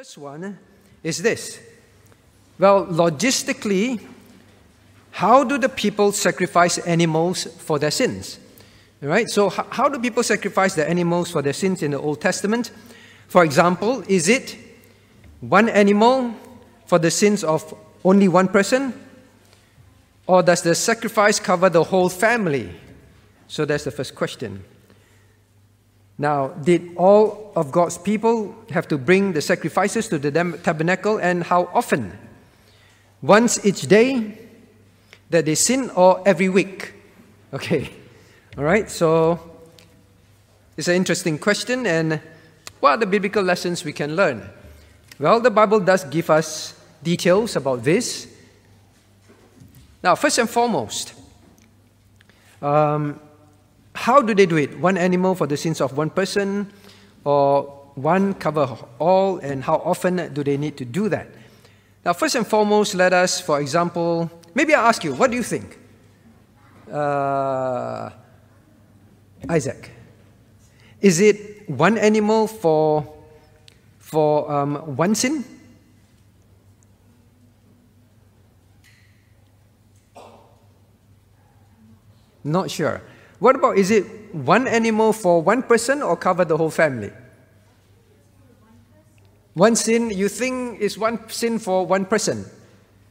First one is this. Well, logistically, how do the people sacrifice animals for their sins? All right? So how do people sacrifice their animals for their sins in the Old Testament? For example, is it one animal for the sins of only one person? Or does the sacrifice cover the whole family? So that's the first question. Now, did all of God's people have to bring the sacrifices to the tabernacle, and how often? Once each day that they sin, or every week? Okay, all right, so it's an interesting question, and what are the biblical lessons we can learn? Well, the Bible does give us details about this. Now, first and foremost, how do they do it? One animal for the sins of one person, or one cover all, and how often do they need to do that? Now, first and foremost, let us, for example, maybe I'll ask you, what do you think? Isaac, is it one animal for one sin? Not sure. What about, is it one animal for one person or cover the whole family? One sin, you think is one sin for one person?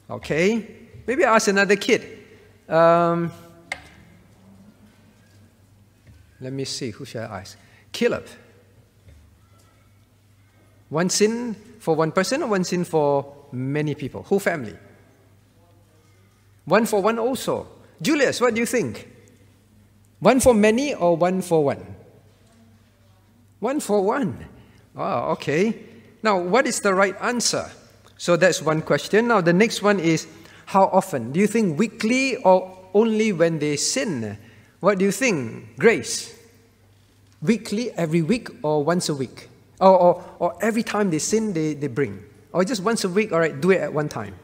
Okay. Maybe ask another kid. Let me see, who should I ask? Caleb. One sin for one person or one sin for many people? Whole family? One for one also. Julius, what do you think? One for many or one for one? One for one. Oh, okay. Now, what is the right answer? So that's one question. Now, the next one is, how often? Do you think weekly or only when they sin? What do you think, Grace? Weekly, every week, or once a week? Or every time they sin, they bring? Or just once a week, all right, do it at one time?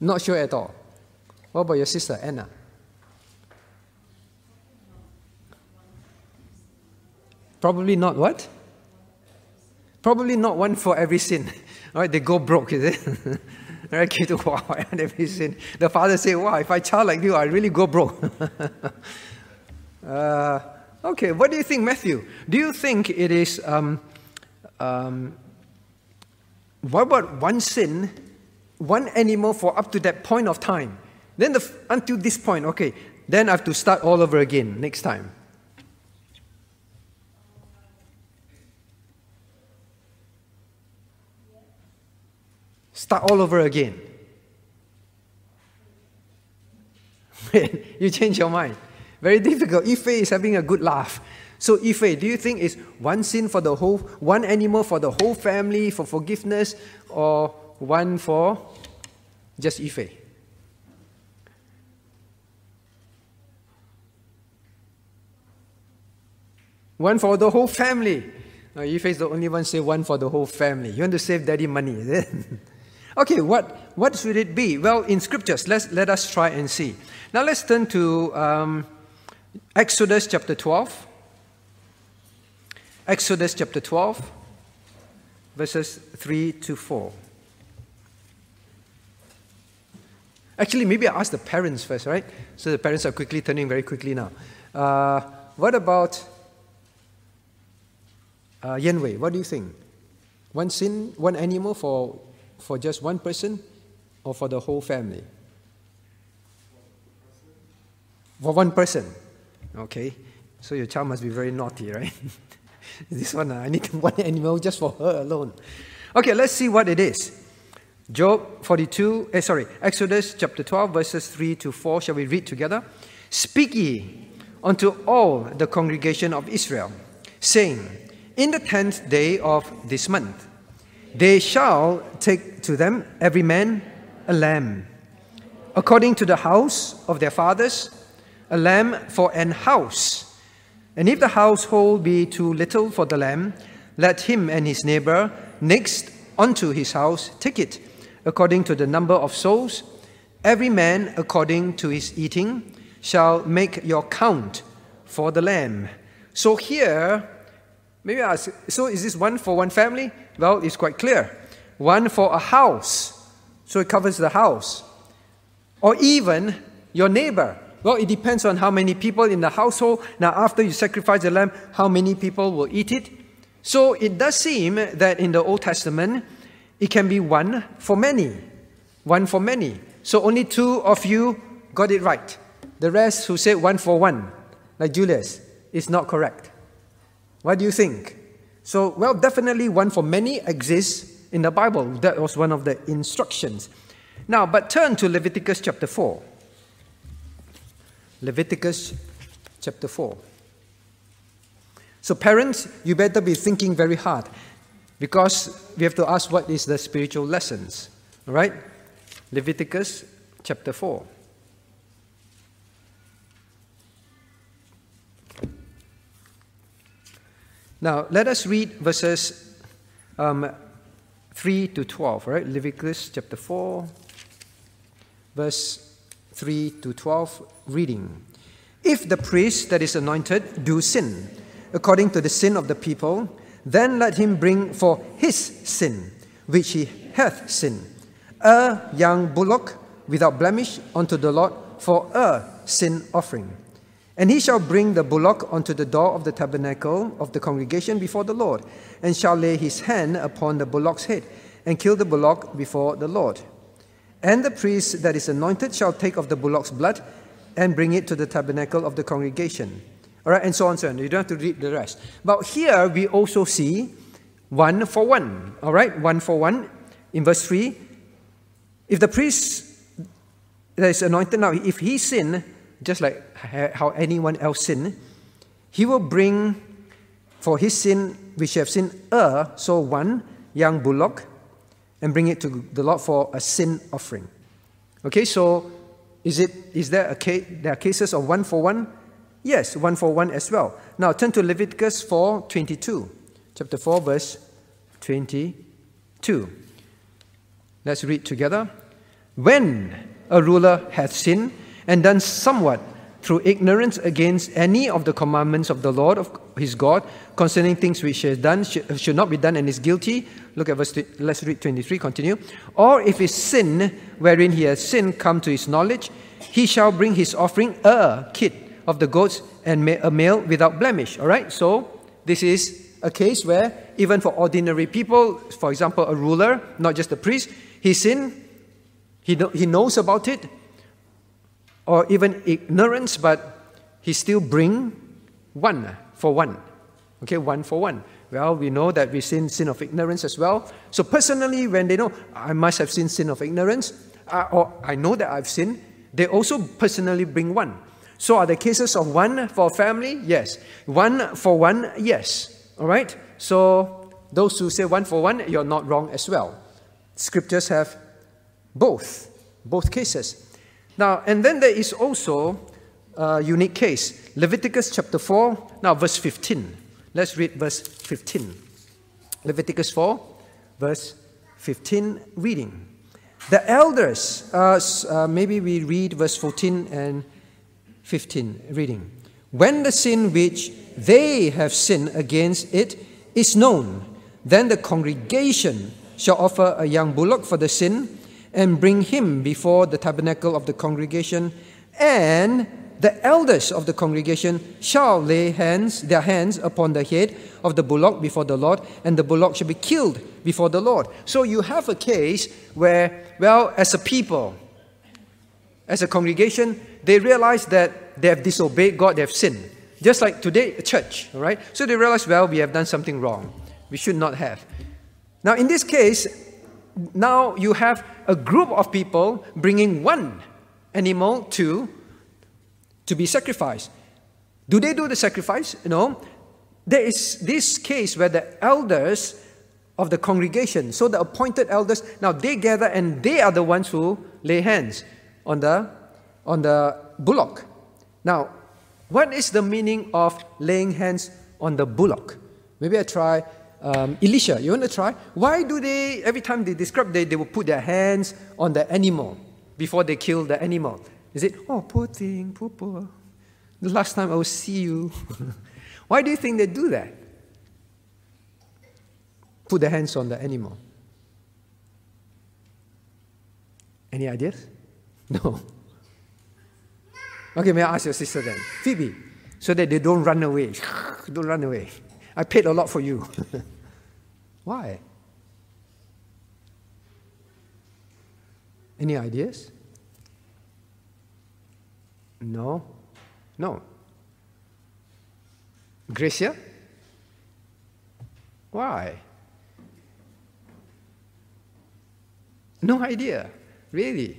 Not sure at all. What about your sister, Anna? Probably not what? Probably not one for every sin. All right, they go broke, is it? All right, kid, wow, every sin. The father said, wow, if I child like you, I really go broke. Okay, what do you think, Matthew? Do you think it is, what about one sin, one animal for up to that point of time? Then until this point, okay, then I have to start all over again next time. Start all over again. You change your mind. Very difficult. Ife is having a good laugh. So Ife, do you think it's one sin for the whole, one animal for the whole family for forgiveness, or one for just Ife? One for the whole family. Now, Ife is the only one say one for the whole family. You want to save daddy money, is it? Okay, what should it be? Well, in scriptures, let us try and see. Now let's turn to Exodus chapter 12. Exodus chapter 12, verses 3 to 4. Actually, maybe I ask the parents first, right? So the parents are quickly turning very quickly now. What about Yenwei? What do you think? One sin, one animal for just one person, or for the whole family? For one person. Okay. So your child must be very naughty, right? This one, I need one animal just for her alone. Okay, let's see what it is. Exodus chapter 12, verses 3 to 4. Shall we read together? Speak ye unto all the congregation of Israel, saying, in the 10th day of this month, they shall take to them every man a lamb, according to the house of their fathers, a lamb for an house. And if the household be too little for the lamb, let him and his neighbor next unto his house take it, according to the number of souls. Every man according to his eating shall make your count for the lamb. So here Maybe I ask, so is this one for one family? Well, it's quite clear. One for a house, so it covers the house. Or even your neighbor. Well, it depends on how many people in the household. Now, after you sacrifice the lamb, how many people will eat it? So it does seem that in the Old Testament, it can be one for many. One for many. So only two of you got it right. The rest who said one for one, like Julius, is not correct. What do you think? So, well, definitely one for many exists in the Bible. That was one of the instructions. Now, but turn to Leviticus chapter 4. Leviticus chapter 4. So parents, you better be thinking very hard, because we have to ask what is the spiritual lessons. All right? Leviticus chapter 4. Now, let us read verses 3 to 12, right? Leviticus chapter 4, verse 3 to 12, reading. If the priest that is anointed do sin, according to the sin of the people, then let him bring for his sin, which he hath sinned, a young bullock without blemish unto the Lord for a sin offering. And he shall bring the bullock unto the door of the tabernacle of the congregation before the Lord, and shall lay his hand upon the bullock's head, and kill the bullock before the Lord. And the priest that is anointed shall take of the bullock's blood, and bring it to the tabernacle of the congregation. All right, and so on, so on. You don't have to read the rest. But here we also see one for one. All right, one for one. In verse 3, if the priest that is anointed now, if he sin, just like how anyone else sin, he will bring for his sin, which have sinned, so one young bullock, and bring it to the Lord for a sin offering. Okay, so there are cases of one for one? Yes, one for one as well. Now turn to Leviticus 4:22, chapter 4, verse 22. Let's read together. When a ruler hath sinned, and done somewhat through ignorance against any of the commandments of the Lord of his God, concerning things which he has done, should not be done, and is guilty. Look at verse, let's read 23, continue. Or if his sin, wherein he has sinned, come to his knowledge, he shall bring his offering, a kid of the goats, and a male without blemish. All right, so this is a case where even for ordinary people, for example, a ruler, not just a priest, he sinned, he knows about it, or even ignorance, but he still bring one for one. Okay, one for one. Well, we know that we sin of ignorance as well. So personally, when they know, I must have sin of ignorance, or I know that I've sinned, they also personally bring one. So are there cases of one for family? Yes. One for one? Yes. All right? So those who say one for one, you're not wrong as well. Scriptures have both cases. Now, and then there is also a unique case. Leviticus chapter 4, now verse 15. Let's read verse 15. Leviticus 4, verse 15, reading. The elders, maybe we read verse 14 and 15, reading. When the sin which they have sinned against it is known, then the congregation shall offer a young bullock for the sin, and bring him before the tabernacle of the congregation, and the elders of the congregation shall lay their hands upon the head of the bullock before the Lord, and the bullock shall be killed before the Lord. So you have a case where, well, as a people, as a congregation, they realize that they have disobeyed God, they have sinned. Just like today, a church, all right? So they realize, well, we have done something wrong. We should not have. Now, in this case, now you have a group of people bringing one animal to be sacrificed. Do they do the sacrifice? No. There is this case where the elders of the congregation, so the appointed elders, now they gather and they are the ones who lay hands on the bullock. Now, what is the meaning of laying hands on the bullock? Maybe I try. Elisha, you want to try? Why do they, every time they describe, they will put their hands on the animal before they kill the animal? Is it, oh, poor thing, poor. The last time I will see you. Why do you think they do that? put their hands on the animal. Any ideas? No. Okay, may I ask your sister then? Phoebe, so that they don't run away. Don't run away. I paid a lot for you. Why? Any ideas? No? No. Gracia? Why? No idea. Really?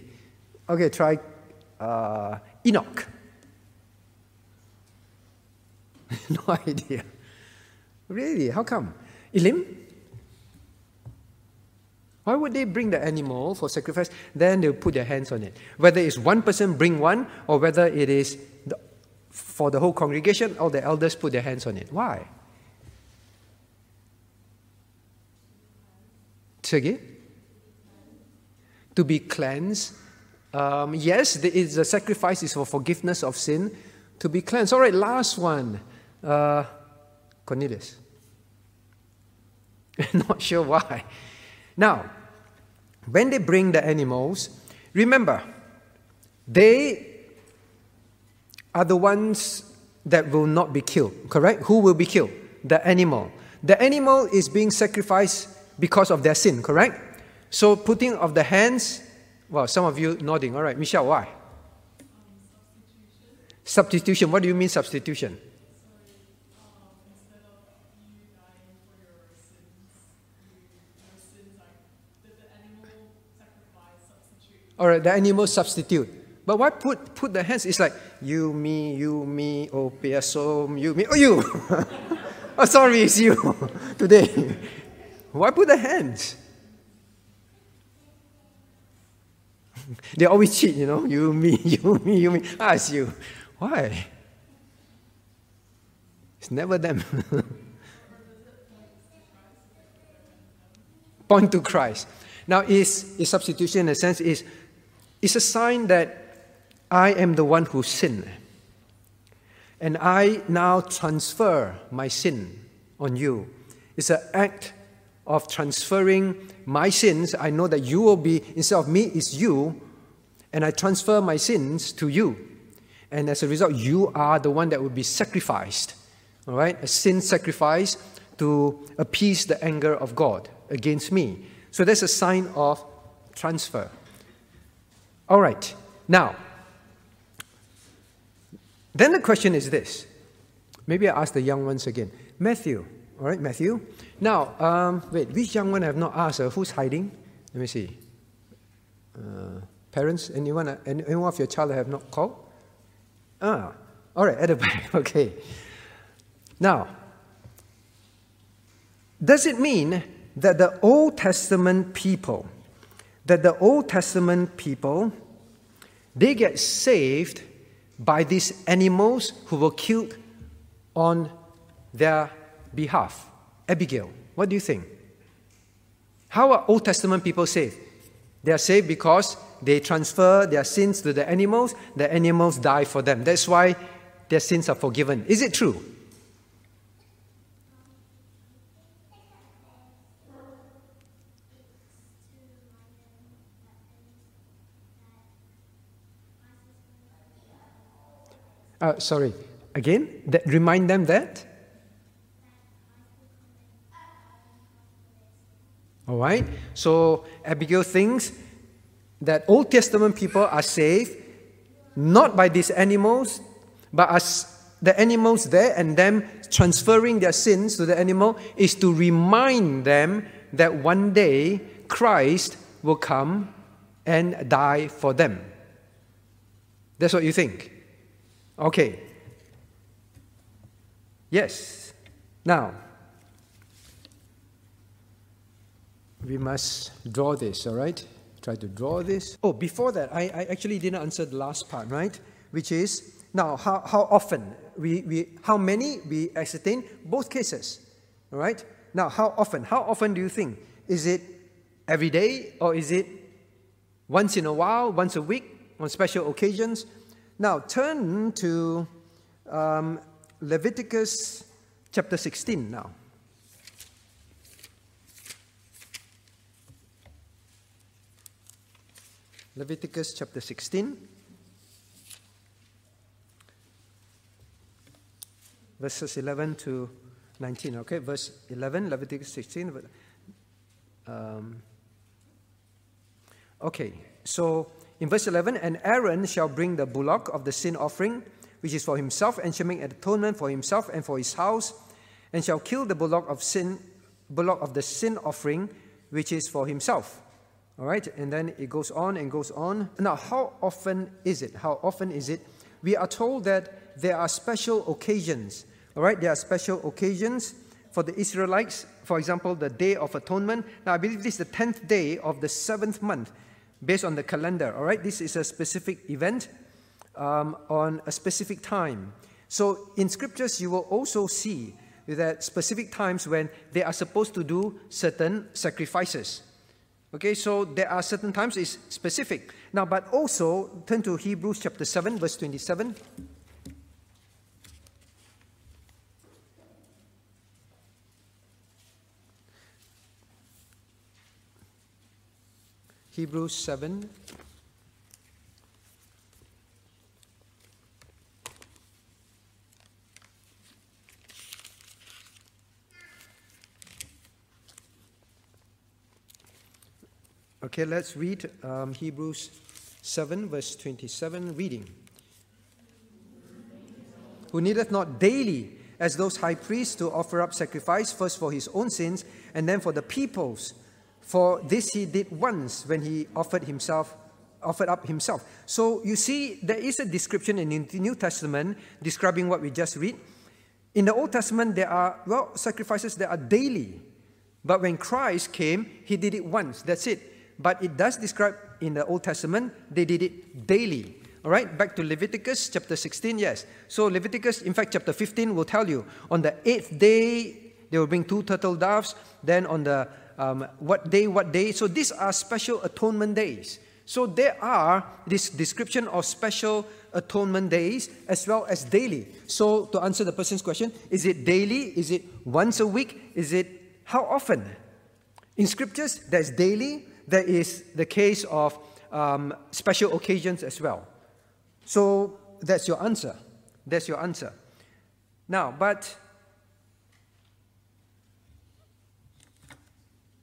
Okay, try Enoch. No idea. Really? How come? Elim? Why would they bring the animal for sacrifice? Then they'll put their hands on it. Whether it's one person bring one, or whether it is for the whole congregation, all the elders put their hands on it. Why? Sergey? To be cleansed. Yes, the sacrifice is for forgiveness of sin. To be cleansed. All right, last one. Cornelius. Not sure why. Now, when they bring the animals, remember, they are the ones that will not be killed, correct? Who will be killed? The animal. The animal is being sacrificed because of their sin, correct? So putting of the hands, well, some of you nodding. All right, Michelle, why? Substitution. What do you mean substitution? All right, the animal substitute. But why put the hands? It's like, you, me, oh, Piasom, you, me, oh, you. Oh, sorry, it's you today. Why put the hands? They always cheat, you know. You, me, you, me, you, me. Ah, it's you. Why? It's never them. Point to Christ. Now, is substitution in a sense is... It's a sign that I am the one who sinned, and I now transfer my sin on you. It's an act of transferring my sins. I know that you will be, instead of me, it's you, and I transfer my sins to you. And as a result, you are the one that will be sacrificed, all right? A sin sacrifice to appease the anger of God against me. So that's a sign of transfer. All right, now, then the question is this. Maybe I ask the young ones again. Matthew, all right, Matthew. Now, wait, which young one I have not asked? Who's hiding? Let me see. Parents, anyone of your child I have not called? Ah, all right, at the back, okay. Now, does it mean that the Old Testament people they get saved by these animals who were killed on their behalf? Abigail, what do you think? How are Old Testament people saved? They are saved because they transfer their sins to the animals. The animals die for them. That's why their sins are forgiven. Is it true? Sorry, again, remind them that? All right, so Abigail thinks that Old Testament people are saved not by these animals, but as the animals there and them transferring their sins to the animal is to remind them that one day Christ will come and die for them. That's what you think? Okay. Yes. Now, we must draw this, all right? Try to draw this. Oh, before that, I actually didn't answer the last part, right? Which is, now, how often? How many we ascertain? Both cases, all right? Now, how often? How often do you think? Is it every day, or is it once in a while, once a week, on special occasions? Now, turn to Leviticus chapter 16 now. Leviticus chapter 16, verses 11 to 19. Okay, verse 11, Leviticus 16. Okay, so in verse 11, and Aaron shall bring the bullock of the sin offering, which is for himself, and shall make atonement for himself and for his house, and shall kill the bullock of the sin offering, which is for himself. All right, and then it goes on and goes on. Now, how often is it? How often is it? We are told that there are special occasions. All right, there are special occasions for the Israelites. For example, the Day of Atonement. Now, I believe this is the 10th day of the 7th month, based on the calendar. All right, this is a specific event on a specific time. So, in scriptures, you will also see that specific times when they are supposed to do certain sacrifices. Okay, so there are certain times, it's specific. Now, but also, turn to Hebrews chapter 7, verse 27. Hebrews 7. Okay, let's read Hebrews 7, verse 27, reading. Who needeth not daily, as those high priests, to offer up sacrifice, first for his own sins, and then for the people's. For this he did once, when he offered up himself. So you see, there is a description in the New Testament describing what we just read. In the Old Testament, there are, well, sacrifices that are daily. But when Christ came, he did it once. That's it. But it does describe in the Old Testament, they did it daily. All right, back to Leviticus chapter 16, yes. So Leviticus, in fact, chapter 15 will tell you, on the 8th day, they will bring 2 turtle doves. Then on the what day. So these are special atonement days. So there are this description of special atonement days as well as daily. So to answer the person's question, is it daily? Is it once a week? Is it how often? In scriptures, there's daily. There is the case of special occasions as well. So that's your answer. That's your answer. Now, but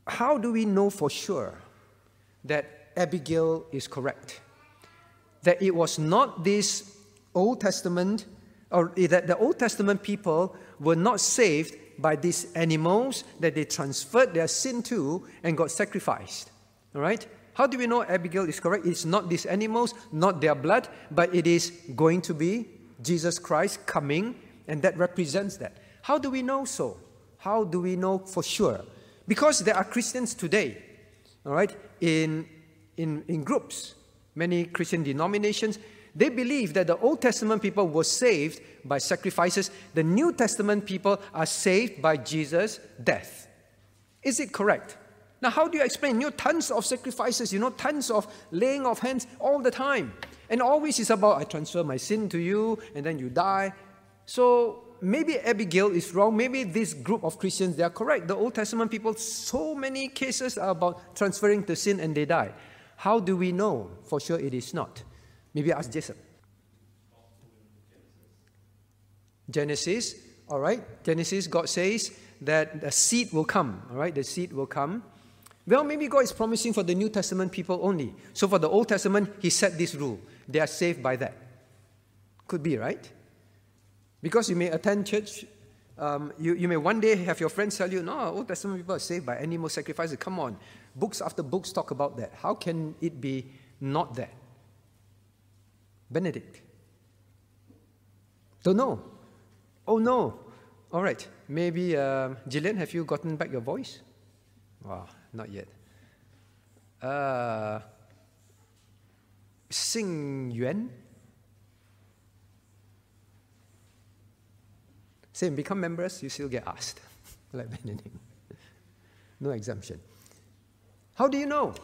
how do we know for sure that Abigail is correct? That it was not this Old Testament, or that the Old Testament people were not saved by these animals that they transferred their sin to and got sacrificed. All right? How do we know Abigail is correct? It's not these animals, not their blood, but it is going to be Jesus Christ coming, and that represents that. How do we know so? How do we know for sure? Because there are Christians today, all right, in groups, many Christian denominations, they believe that the Old Testament people were saved by sacrifices. The New Testament people are saved by Jesus' death. Is it correct? Now, how do you explain? You know, tons of sacrifices, you know, tons of laying of hands all the time. And always it's about, I transfer my sin to you, and then you die. So maybe Abigail is wrong. Maybe this group of Christians, they are correct. The Old Testament people, so many cases are about transferring to sin and they die. How do we know for sure it is not? Maybe ask Jason. Genesis, all right. Genesis, God says that the seed will come, all right. The seed will come. Well, maybe God is promising for the New Testament people only. So for the Old Testament, he set this rule. They are saved by that. Could be, right? Because you may attend church, you may one day have your friends tell you, no, Old Testament people are saved by animal sacrifices. Come on. Books after books talk about that. How can it be not that? Benedict? Don't know. Oh, no. All right. Maybe, Gillian, have you gotten back your voice? Wow. Not yet. Sing Yuan. Same, become members, you still get asked. Like Benedict. No exemption. How do you know?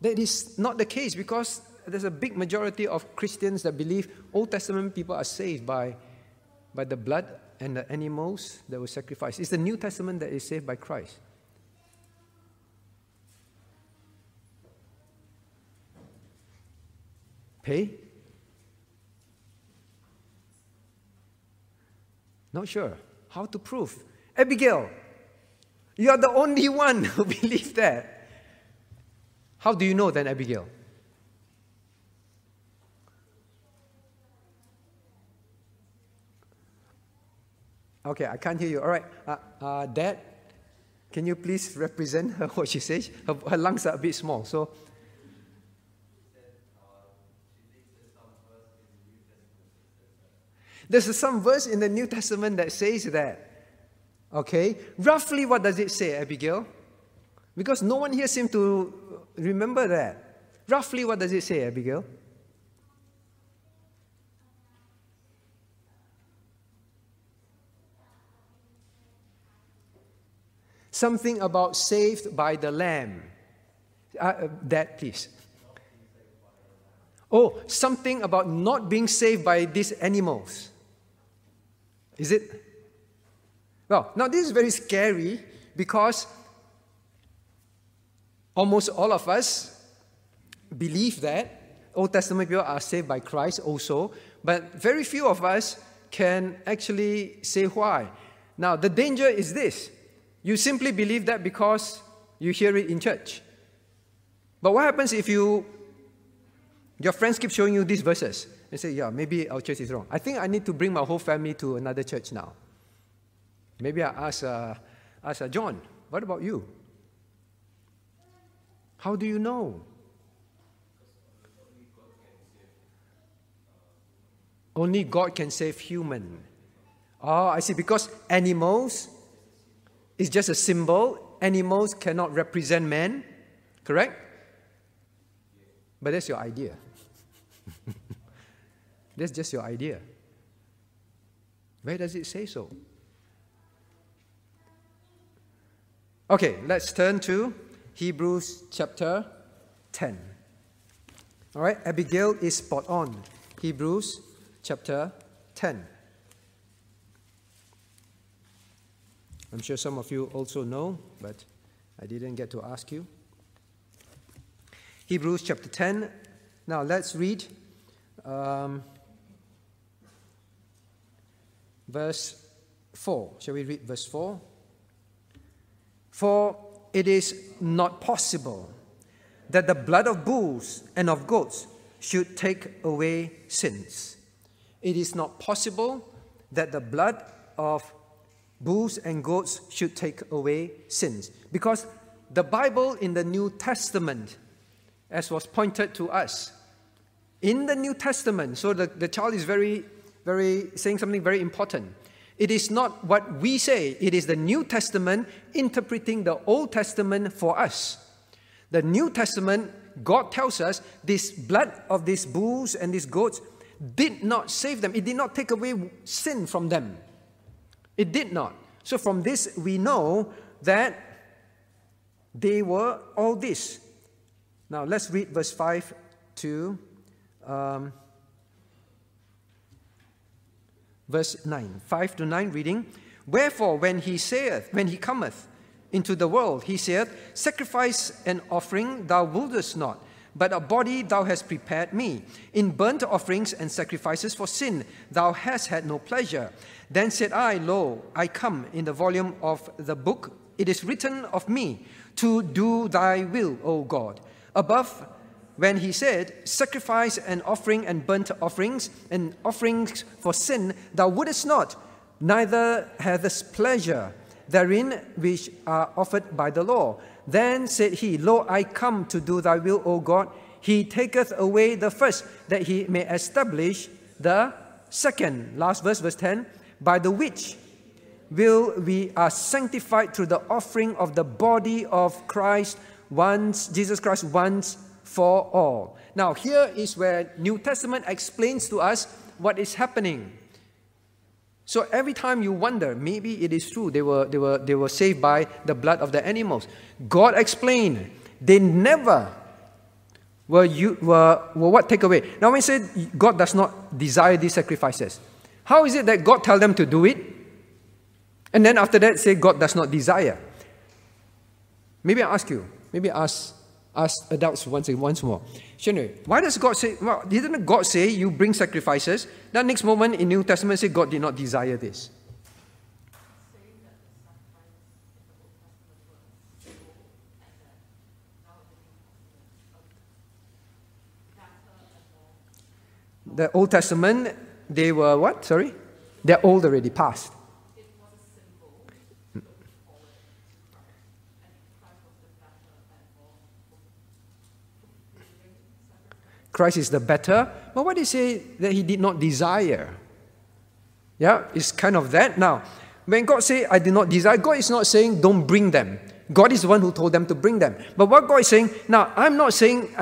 That is not the case because there's a big majority of Christians that believe Old Testament people are saved by the blood and the animals that were sacrificed. It's the New Testament that is saved by Christ. Pay? Not sure. How to prove? Abigail, you are the only one who believes that. How do you know then, Abigail? Okay, I can't hear you. All right. Dad, can you please represent her what she says? Her lungs are a bit small, so... There's some verse in the New Testament that says that. Okay? Roughly what does it say, Abigail? Because no one here seems to remember that. Roughly what does it say, Abigail? Something about saved by the Lamb. That, please. Oh, something about not being saved by these animals. Is it? Well, now this is very scary because almost all of us believe that Old Testament people are saved by Christ also, but very few of us can actually say why. Now, the danger is this. You simply believe that because you hear it in church. But what happens if your friends keep showing you these verses? And say, yeah, maybe our church is wrong. I think I need to bring my whole family to another church now. Maybe I ask John, what about you? How do you know? Only God can save human. Oh, I see. Because animals is just a symbol. Animals cannot represent man. Correct? But that's your idea. That's just your idea. Where does it say so? Okay, let's turn to Hebrews chapter 10. All right, Abigail is spot on. Hebrews chapter 10. I'm sure some of you also know, but I didn't get to ask you. Hebrews chapter 10. Now let's read... verse 4. Shall we read verse 4? For it is not possible that the blood of bulls and of goats should take away sins. It is not possible that the blood of bulls and goats should take away sins. Because the Bible in the New Testament, as was pointed to us, in the New Testament, so the child is very saying something very important. It is not what we say. It is the New Testament interpreting the Old Testament for us. The New Testament, God tells us, this blood of these bulls and these goats did not save them. It did not take away sin from them. It did not. So from this, we know that they were all this. Now, let's read verse 5 to verse 9, 5 to 9 reading. Wherefore, when he cometh into the world, he saith, sacrifice and offering thou wouldest not, but a body thou hast prepared me. In burnt offerings and sacrifices for sin thou hast had no pleasure. Then said I, Lo, I come. In the volume of the book it is written of me, to do thy will, O God. Above, when he said, sacrifice and offering and burnt offerings and offerings for sin, thou wouldest not, neither hath pleasure therein which are offered by the law. Then said he, Lo, I come to do thy will, O God. He taketh away the first, that he may establish the second. Last verse, verse 10, by the which will we are sanctified through the offering of the body of Christ, Jesus Christ once for all. Now, here is where New Testament explains to us what is happening. So every time you wonder, maybe it is true, they were saved by the blood of the animals. God explained, they never were what takeaway. Now, when we say God does not desire these sacrifices, how is it that God tells them to do it? And then after that, say God does not desire. Maybe I ask you, maybe I ask us adults once more. Shouldn't we? Why does God say, well, didn't God say you bring sacrifices? That next moment in New Testament say God did not desire this. The Old Testament, they were what? Sorry? They're old already, past. It was a symbol to go forward. Christ is the better. But what did he say that he did not desire? Yeah, it's kind of that. Now, when God says, I did not desire, God is not saying, don't bring them. God is the one who told them to bring them. But what God is saying, now, I'm not saying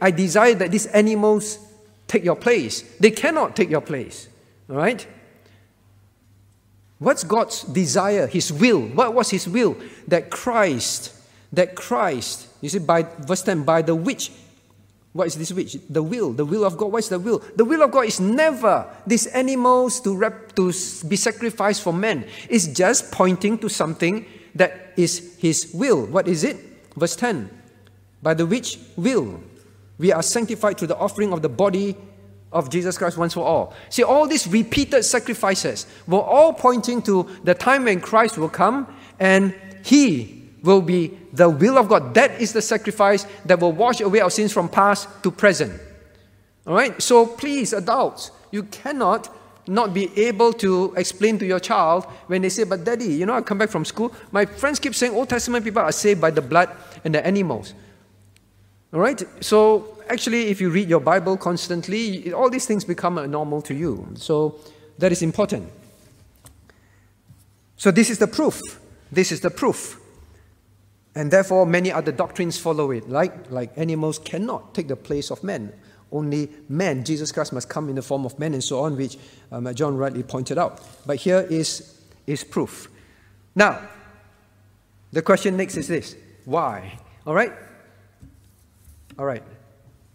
I desire that these animals take your place. They cannot take your place. All right? What's God's desire? His will. What was His will? That Christ, you see, by verse 10, by the which, what is this which? The will of God. What is the will? The will of God is never these animals to be sacrificed for men. It's just pointing to something that is His will. What is it? Verse 10, by the which will we are sanctified through the offering of the body of Jesus Christ once for all. See, all these repeated sacrifices were all pointing to the time when Christ will come and He will be the will of God. That is the sacrifice that will wash away our sins from past to present. All right? So please, adults, you cannot not be able to explain to your child when they say, but Daddy, you know, I come back from school, my friends keep saying Old Testament people are saved by the blood and the animals. All right? So, actually, if you read your Bible constantly, all these things become normal to you. So, that is important. So, this is the proof. This is the proof. And therefore, many other doctrines follow it. Like animals cannot take the place of men. Only man, Jesus Christ, must come in the form of man and so on, which John rightly pointed out. But here is proof. Now, the question next is this. Why? All right? All right,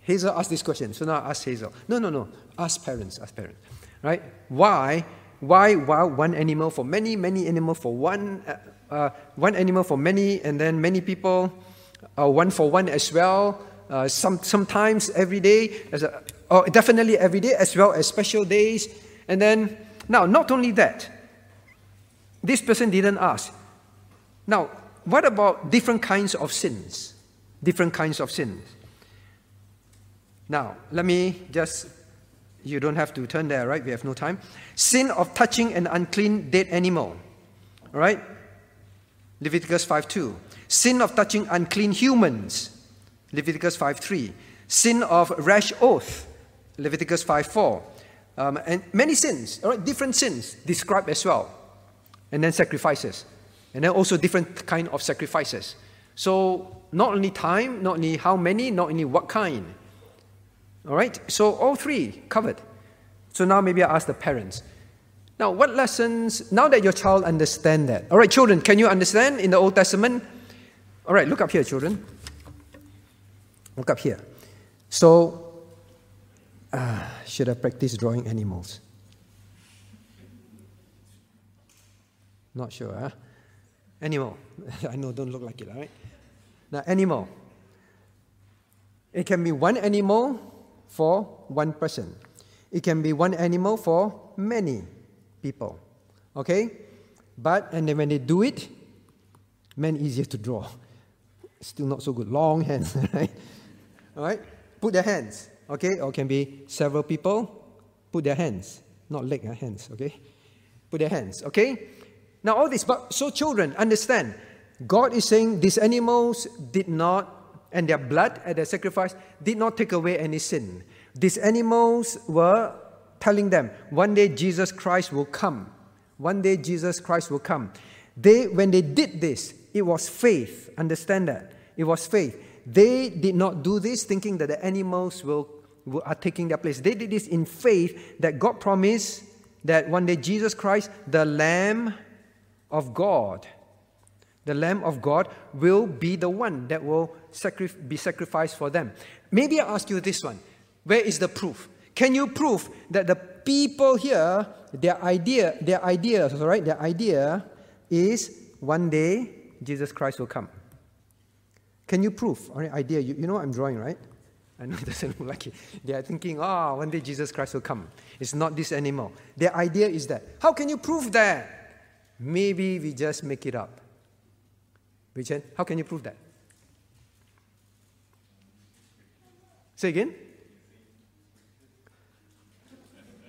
Hazel asked this question, so now ask Hazel. No, ask parents, right? Why one animal for many, many animal for one, one animal for many, and then many people, one for one as well, sometimes every day, or definitely every day as well as special days. And then, now, not only that, this person didn't ask. Now, what about different kinds of sins? Different kinds of sins. Now, let me just, you don't have to turn there, right? We have no time. Sin of touching an unclean dead animal, all right? Leviticus 5:2. Sin of touching unclean humans, Leviticus 5:3. Sin of rash oath, Leviticus 5:4. And many sins, all right? Different sins described as well. And then sacrifices. And then also different kind of sacrifices. So, not only time, not only how many, not only what kind. All right, so all three covered. So now maybe I ask the parents. Now what lessons, now that your child understands that. All right, children, can you understand in the Old Testament? All right, look up here, children. Look up here. So, should I practice drawing animals? Not sure, huh? Animal. I know, don't look like it, all right? Now, animal. It can be one animal for one person. It can be one animal for many people. Okay? But, and then when they do it, man, easier to draw. Still not so good. Long hands, right? All right? Put their hands, okay? Or it can be several people. Put their hands. Not leg, hands, okay? Put their hands, okay? Now, all this, but so children, understand. God is saying these animals did not, and their blood at their sacrifice did not take away any sin. These animals were telling them, one day Jesus Christ will come. One day Jesus Christ will come. When they did this, it was faith. Understand that. It was faith. They did not do this thinking that the animals are taking their place. They did this in faith that God promised that one day Jesus Christ, the Lamb of God, the Lamb of God will be the one that will be sacrificed for them. Maybe I'll ask you this one. Where is the proof? Can you prove that the people here, their idea is one day Jesus Christ will come? Can you prove? Or an idea, you know what I'm drawing, right? I know it doesn't look like it. They are thinking, oh, one day Jesus Christ will come. It's not this anymore. Their idea is that. How can you prove that? Maybe we just make it up. Bridget, how can you prove that? Say again?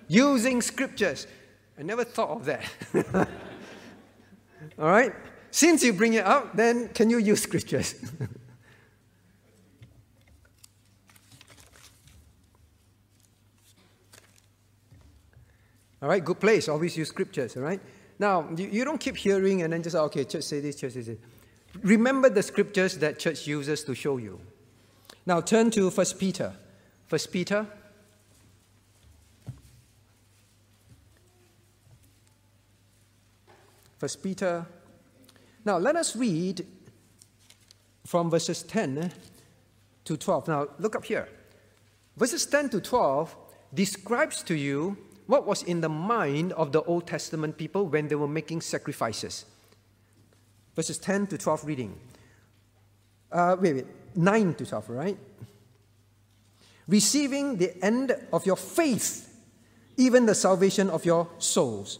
Using scriptures. I never thought of that. All right? Since you bring it up, then can you use scriptures? All right, good place. Always use scriptures, all right? Now, you don't keep hearing and then just, okay, church say this, church say this. Remember the scriptures that church uses to show you. Now, turn to 1 Peter. 1 Peter. First Peter. Now, let us read from verses 10 to 12. Now, look up here. Verses 10 to 12 describes to you what was in the mind of the Old Testament people when they were making sacrifices. Verses 10 to 12 reading. 9 to 12, right? Receiving the end of your faith, even the salvation of your souls,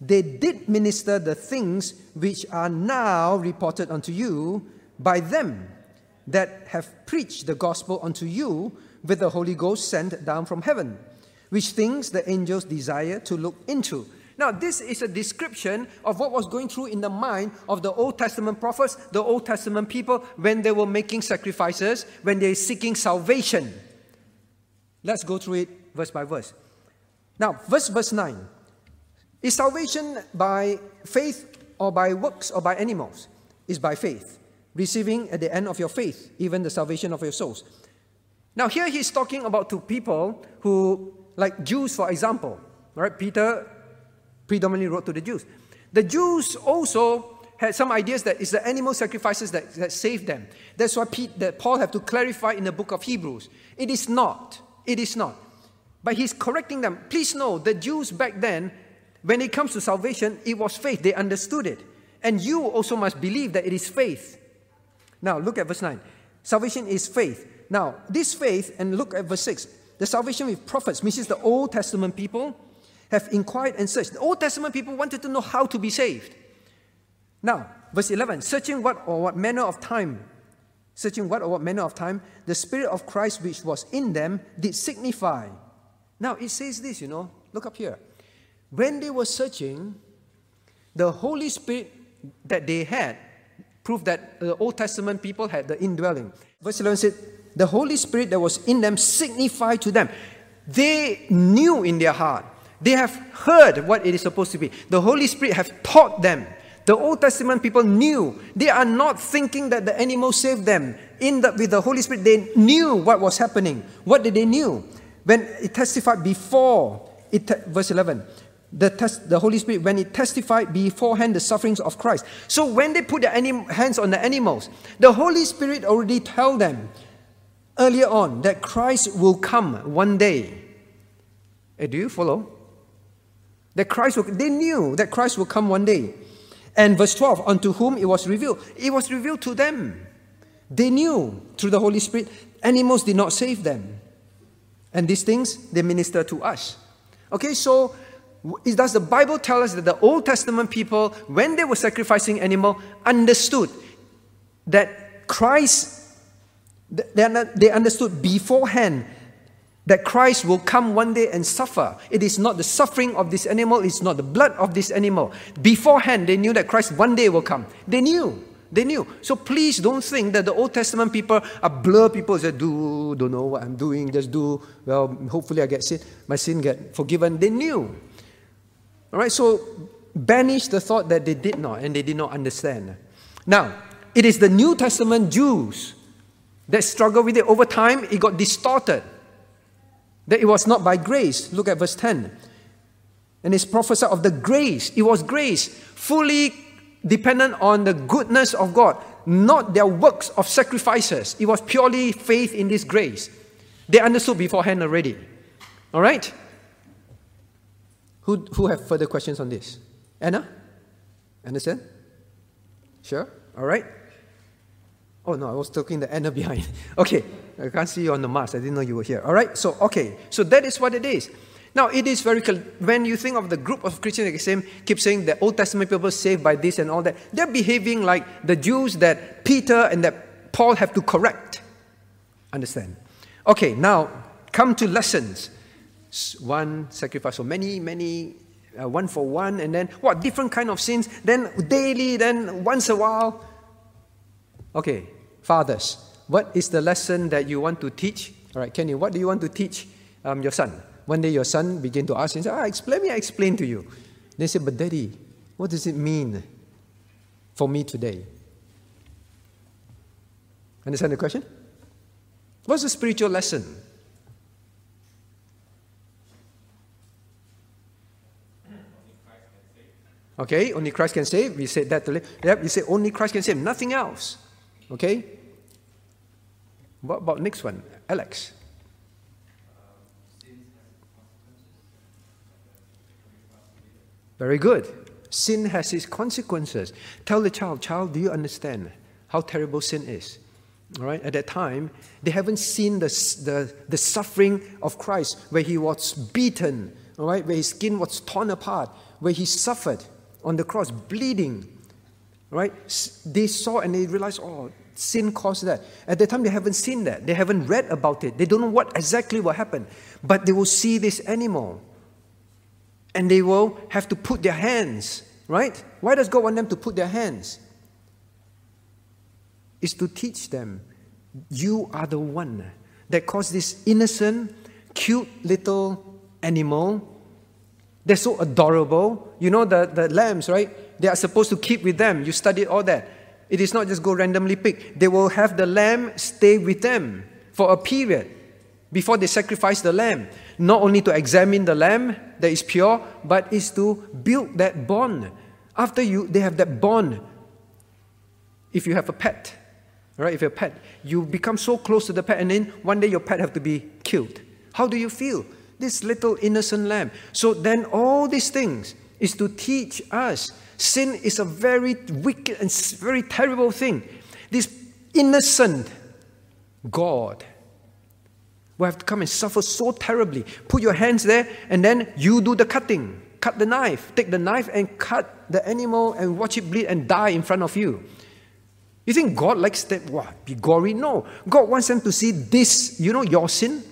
they did minister the things which are now reported unto you by them that have preached the gospel unto you with the Holy Ghost sent down from heaven, which things the angels desire to look into. Now, this is a description of what was going through in the mind of the Old Testament prophets, the Old Testament people, when they were making sacrifices, when they were seeking salvation. Let's go through it verse by verse. Now, verse 9. Is salvation by faith or by works or by animals? It's by faith, receiving at the end of your faith, even the salvation of your souls. Now here he's talking about two people who, like Jews for example, right? Peter predominantly wrote to the Jews. The Jews also had some ideas that it's the animal sacrifices that saved them. That's why Paul had to clarify in the book of Hebrews. It is not. It is not. But he's correcting them. Please know, the Jews back then, when it comes to salvation, it was faith. They understood it. And you also must believe that it is faith. Now, look at verse 9. Salvation is faith. Now, this faith, and look at verse 6. The salvation with prophets, which is the Old Testament people, have inquired and searched. The Old Testament people wanted to know how to be saved. Now, verse 11. Searching what or what manner of time, the Spirit of Christ which was in them did signify. Now, it says this, you know. Look up here. When they were searching, the Holy Spirit that they had proved that the Old Testament people had the indwelling. Verse 11 said, the Holy Spirit that was in them signified to them. They knew in their heart. They have heard what it is supposed to be. The Holy Spirit have taught them. The Old Testament people knew. They are not thinking that the animal saved them. With the Holy Spirit, they knew what was happening. What did they knew? When it testified before, verse 11, the Holy Spirit, when it testified beforehand the sufferings of Christ. So when they put their hands on the animals, the Holy Spirit already told them earlier on that Christ will come one day. Hey, do you follow? They knew that Christ will come one day. And verse 12, unto whom it was revealed. It was revealed to them. They knew through the Holy Spirit, animals did not save them. And these things, they minister to us. Okay, so does the Bible tell us that the Old Testament people, when they were sacrificing animal, understood that Christ, they understood beforehand that Christ will come one day and suffer. It is not the suffering of this animal, it's not the blood of this animal. Beforehand, they knew that Christ one day will come. They knew. So please don't think that the Old Testament people are blur people that don't know what I'm doing, just do, well, hopefully I get sin, my sin get forgiven. They knew. All right, so banish the thought that they did not and they did not understand. Now, It is the New Testament Jews that struggle with it. Over time, it got distorted. That it was not by grace. Look at verse 10. And it's prophesied of the grace. It was grace, fully dependent on the goodness of God, not their works of sacrifices. It was purely faith in this grace. They understood beforehand already. All right? Who have further questions on this? Anna? Understand? Sure? All right? Oh, no, I was talking to Anna behind. Okay, I can't see you on the mask. I didn't know you were here. All right, so, okay. So that is what it is. Now, it is very, when you think of the group of Christians that keep saying the Old Testament people saved by this and all that, they're behaving like the Jews that Peter and that Paul have to correct. Understand? Okay, now, come to lessons. One sacrifice for many, many, one for one, and then, what, different kind of sins, then daily, then once a while. Okay, fathers, what is the lesson that you want to teach? All right, Kenny, what do you want to teach your son? One day your son begin to ask and say, let me explain to you. They say, but Daddy, what does it mean for me today? Understand the question? What's the spiritual lesson? Okay, only Christ can save. We said that today. Yep, we say only Christ can save, nothing else. Okay? What about next one? Alex. Very good. Sin has its consequences. Tell the child, child, do you understand how terrible sin is? All right? At that time, they haven't seen the suffering of Christ, where he was beaten, all right? Where his skin was torn apart, where he suffered on the cross, bleeding, right? They saw and they realized, oh, sin caused that. At the time, they haven't seen that. They haven't read about it. They don't know what exactly will happen. But they will see this animal. And they will have to put their hands, right? Why does God want them to put their hands? It's to teach them, you are the one that caused this innocent, cute little animal. They're so adorable. You know the lambs, right? They are supposed to keep with them. You studied all that. It is not just go randomly pick. They will have the lamb stay with them for a period before they sacrifice the lamb. Not only to examine the lamb that is pure, but is to build that bond. After they have that bond. If you have a pet, right? If you're a pet, you become so close to the pet, and then one day your pet have to be killed. How do you feel? This little innocent lamb. So then all these things is to teach us. Sin is a very wicked and very terrible thing. This innocent God will have to come and suffer so terribly. Put your hands there and then you do the cutting. Cut the knife. Take the knife and cut the animal and watch it bleed and die in front of you. You think God likes that? What? Be gory? No. God wants them to see this, you know, your sin.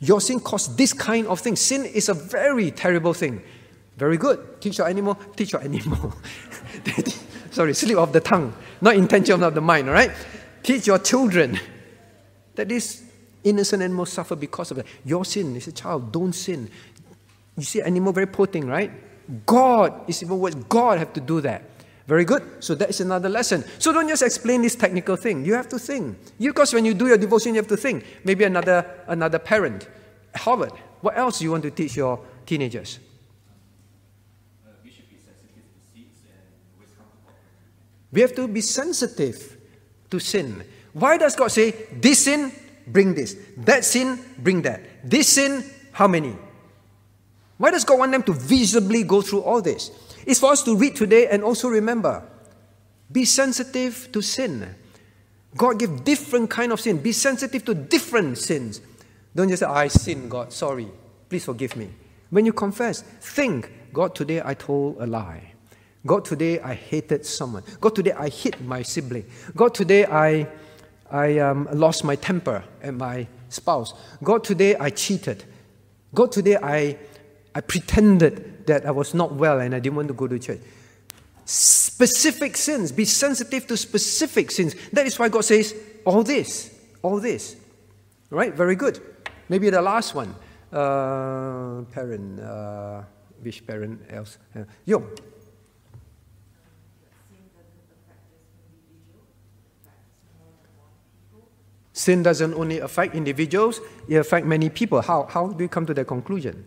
Your sin caused this kind of thing. Sin is a very terrible thing. Very good. Teach your animal. Teach your animal. Sorry, slip of the tongue. Not intention of the mind, all right? Teach your children that this innocent animal suffer because of that. Your sin. You say, child, don't sin. You see animal, very poor thing, right? God is even worse. God have to do that. Very good. So that is another lesson. So don't just explain this technical thing. You have to think. Because when you do your devotion, you have to think. Maybe another parent. Howard, what else do you want to teach your teenagers? We should be sensitive to sins and always come to God. We have to be sensitive to sin. Why does God say, this sin, bring this. That sin, bring that. This sin, how many? Why does God want them to visibly go through all this? It's for us to read today and also remember. Be sensitive to sin. God gives different kind of sin. Be sensitive to different sins. Don't just say, I sin, God, sorry. Please forgive me. When you confess, think, God, today I told a lie. God, today I hated someone. God, today I hit my sibling. God, today I lost my temper at my spouse. God, today I cheated. God, today I pretended that I was not well and I didn't want to go to church. Specific sins. Be sensitive to specific sins. That is why God says, all this, all this. All right, very good. Maybe the last one. Parent, which parent else? Yo. Sin doesn't only affect individuals, it affects many people. How do you come to that conclusion?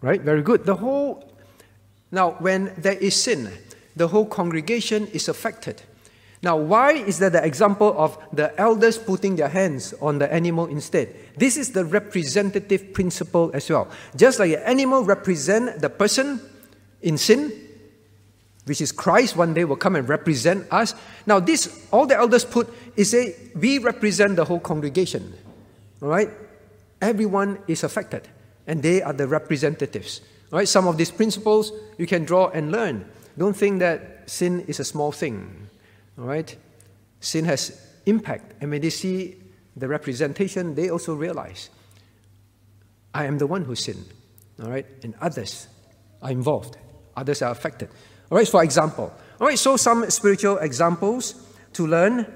Right, very good. Now, when there is sin, the whole congregation is affected. Now, why is there the example of the elders putting their hands on the animal instead? This is the representative principle as well. Just like an animal represents the person in sin, which is Christ, one day will come and represent us. Now, this, all the elders put is a, we represent the whole congregation. All right? Everyone is affected, and they are the representatives. All right? Some of these principles you can draw and learn. Don't think that sin is a small thing. All right? Sin has impact. And when they see the representation, they also realize, I am the one who sinned. All right? And others are involved. Others are affected. All right? For example. All right? So some spiritual examples to learn.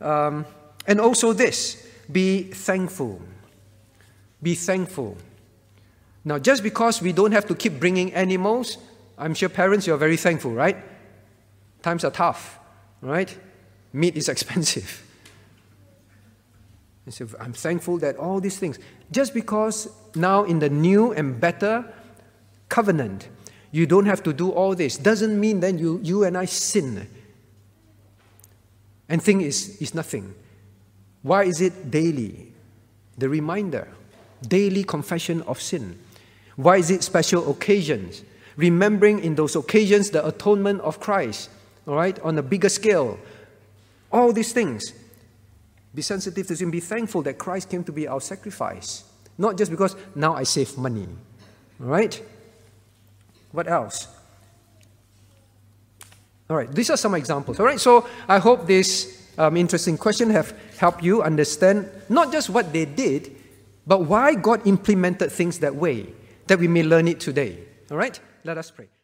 And also this. Be thankful. Be thankful. Now, just because we don't have to keep bringing animals, I'm sure parents, you're very thankful, right? Times are tough. Right? Meat is expensive. And so I'm thankful that all these things, just because now in the new and better covenant, you don't have to do all this, doesn't mean then you and I sin. And thing is nothing. Why is it daily? The reminder, daily confession of sin. Why is it special occasions? Remembering in those occasions the atonement of Christ. All right, on a bigger scale. All these things. Be sensitive to sin. Be thankful that Christ came to be our sacrifice. Not just because now I save money. All right? What else? All right, these are some examples. All right, so I hope this interesting question have helped you understand not just what they did, but why God implemented things that way, that we may learn it today. All right, let us pray.